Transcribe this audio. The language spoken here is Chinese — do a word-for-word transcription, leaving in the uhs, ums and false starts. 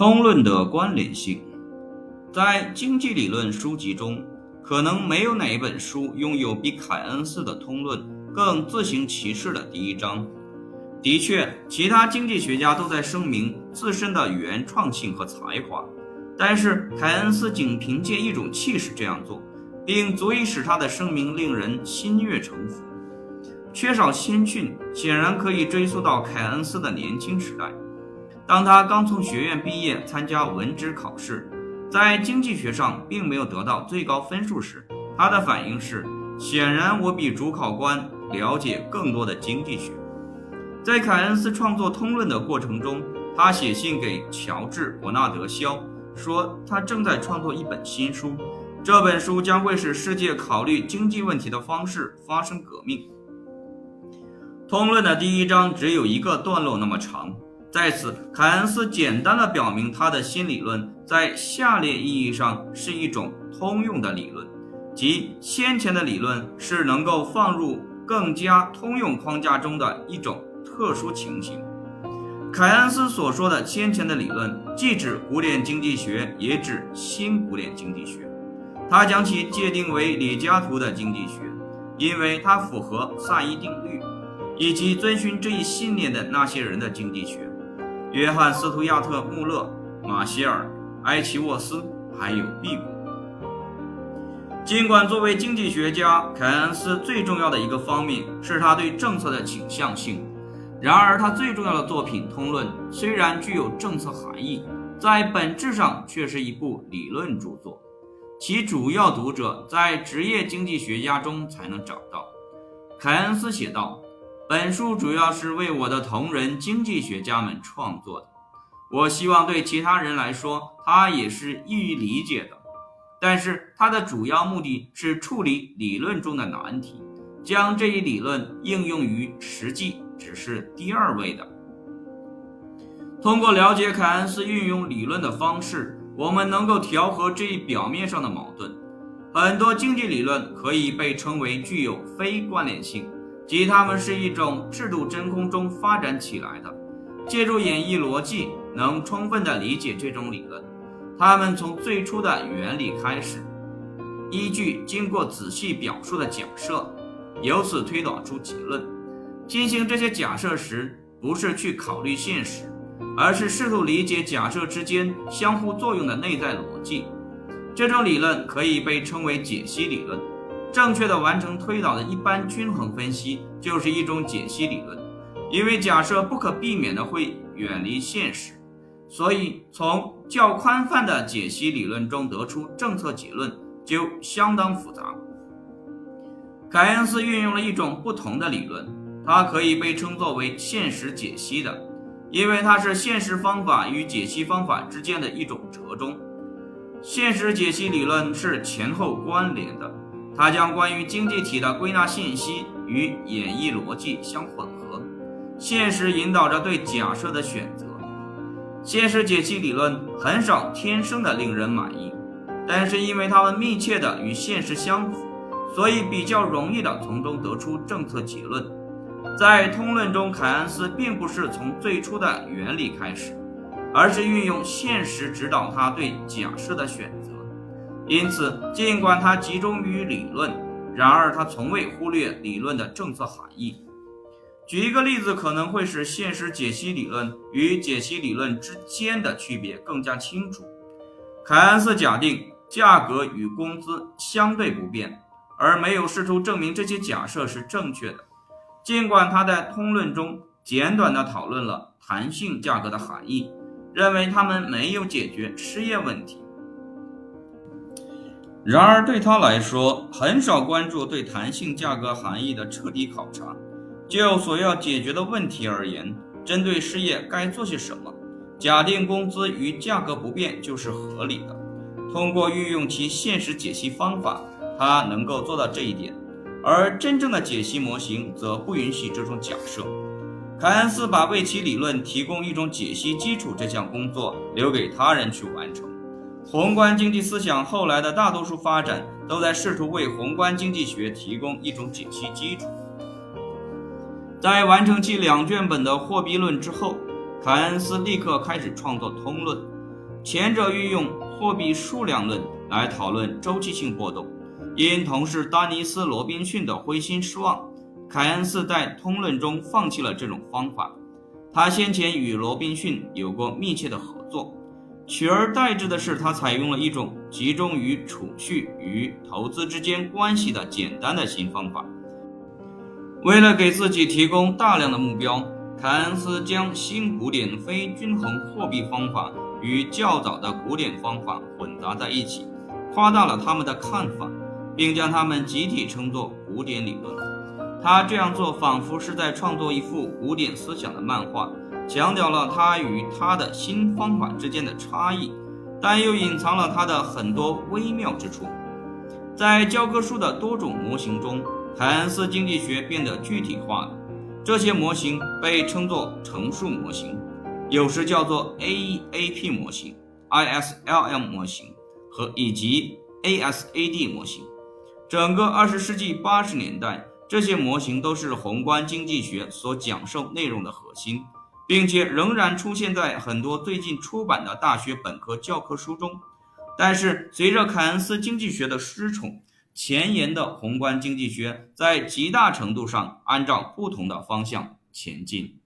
通论的关联性。在经济理论书籍中，可能没有哪一本书拥有比凯恩斯的通论更自行其事的第一章。的确，其他经济学家都在声明自身的原创性和才华，但是凯恩斯仅凭借一种气势这样做，并足以使他的声明令人心悦诚服。缺少先训显然可以追溯到凯恩斯的年轻时代，当他刚从学院毕业参加文职考试，在经济学上并没有得到最高分数时，他的反应是，显然我比主考官了解更多的经济学。在凯恩斯创作通论的过程中，他写信给乔治·伯纳德·肖，说他正在创作一本新书，这本书将会使世界考虑经济问题的方式发生革命。通论的第一章只有一个段落那么长，在此凯恩斯简单地表明他的新理论在下列意义上是一种通用的理论，即先前的理论是能够放入更加通用框架中的一种特殊情形。凯恩斯所说的先前的理论既指古典经济学，也指新古典经济学。他将其界定为李嘉图的经济学，因为它符合萨伊定律以及遵循这一信念的那些人的经济学，约翰·斯图亚特·穆勒、马歇尔、埃奇沃斯还有毕古。尽管作为经济学家，凯恩斯最重要的一个方面是他对政策的倾向性，然而他最重要的作品《通论》虽然具有政策含义，在本质上却是一部理论著作，其主要读者在职业经济学家中才能找到。凯恩斯写道，本书主要是为我的同仁经济学家们创作的，我希望对其他人来说它也是易于理解的，但是它的主要目的是处理理论中的难题，将这一理论应用于实际只是第二位的。通过了解凯恩斯运用理论的方式，我们能够调和这一表面上的矛盾。很多经济理论可以被称为具有非关联性，即它们是一种制度真空中发展起来的，借助演绎逻辑能充分地理解这种理论。它们从最初的原理开始，依据经过仔细表述的假设，由此推导出结论。进行这些假设时，不是去考虑现实，而是试图理解假设之间相互作用的内在逻辑。这种理论可以被称为解析理论。正确地完成推导的一般均衡分析就是一种解析理论，因为假设不可避免地会远离现实，所以从较宽泛的解析理论中得出政策结论就相当复杂。凯恩斯运用了一种不同的理论，它可以被称作为现实解析的，因为它是现实方法与解析方法之间的一种折中。现实解析理论是前后关联的，它将关于经济体的归纳信息与演绎逻辑相混合，现实引导着对假设的选择。现实解析理论很少天生的令人满意，但是因为它们密切的与现实相符，所以比较容易的从中得出政策结论。在通论中，凯恩斯并不是从最初的原理开始，而是运用现实指导他对假设的选择。因此，尽管他集中于理论，然而他从未忽略理论的政策含义。举一个例子可能会使现实解析理论与解析理论之间的区别更加清楚。凯恩斯假定价格与工资相对不变，而没有试图证明这些假设是正确的。尽管他在通论中简短地讨论了弹性价格的含义，认为他们没有解决失业问题，然而对他来说很少关注对弹性价格含义的彻底考察。就所要解决的问题而言，针对失业该做些什么，假定工资与价格不变就是合理的。通过运用其现实解析方法，它能够做到这一点，而真正的解析模型则不允许这种假设。凯恩斯把为其理论提供一种解析基础这项工作留给他人去完成。宏观经济思想后来的大多数发展都在试图为宏观经济学提供一种解析基础。在完成其两卷本的货币论之后，凯恩斯立刻开始创作通论。前者运用货币数量论来讨论周期性波动，因同是丹尼斯·罗宾逊的灰心失望，凯恩斯在通论中放弃了这种方法。他先前与罗宾逊有过密切的合作，取而代之的是他采用了一种集中于储蓄与投资之间关系的简单的新方法。为了给自己提供大量的目标，凯恩斯将新古典非均衡货币方法与较早的古典方法混杂在一起，夸大了他们的看法，并将它们集体称作古典理论。他这样做仿佛是在创作一幅古典思想的漫画，强调了他与他的新方法之间的差异，但又隐藏了他的很多微妙之处。在教科书的多种模型中，凯恩斯经济学变得具体化了。这些模型被称作乘数模型，有时叫做 A E A P 模型、I S L M 模型和以及 A S A D 模型。整个二十世纪八十年代，这些模型都是宏观经济学所讲授内容的核心，并且仍然出现在很多最近出版的大学本科教科书中。但是，随着凯恩斯经济学的失宠，前沿的宏观经济学在极大程度上按照不同的方向前进。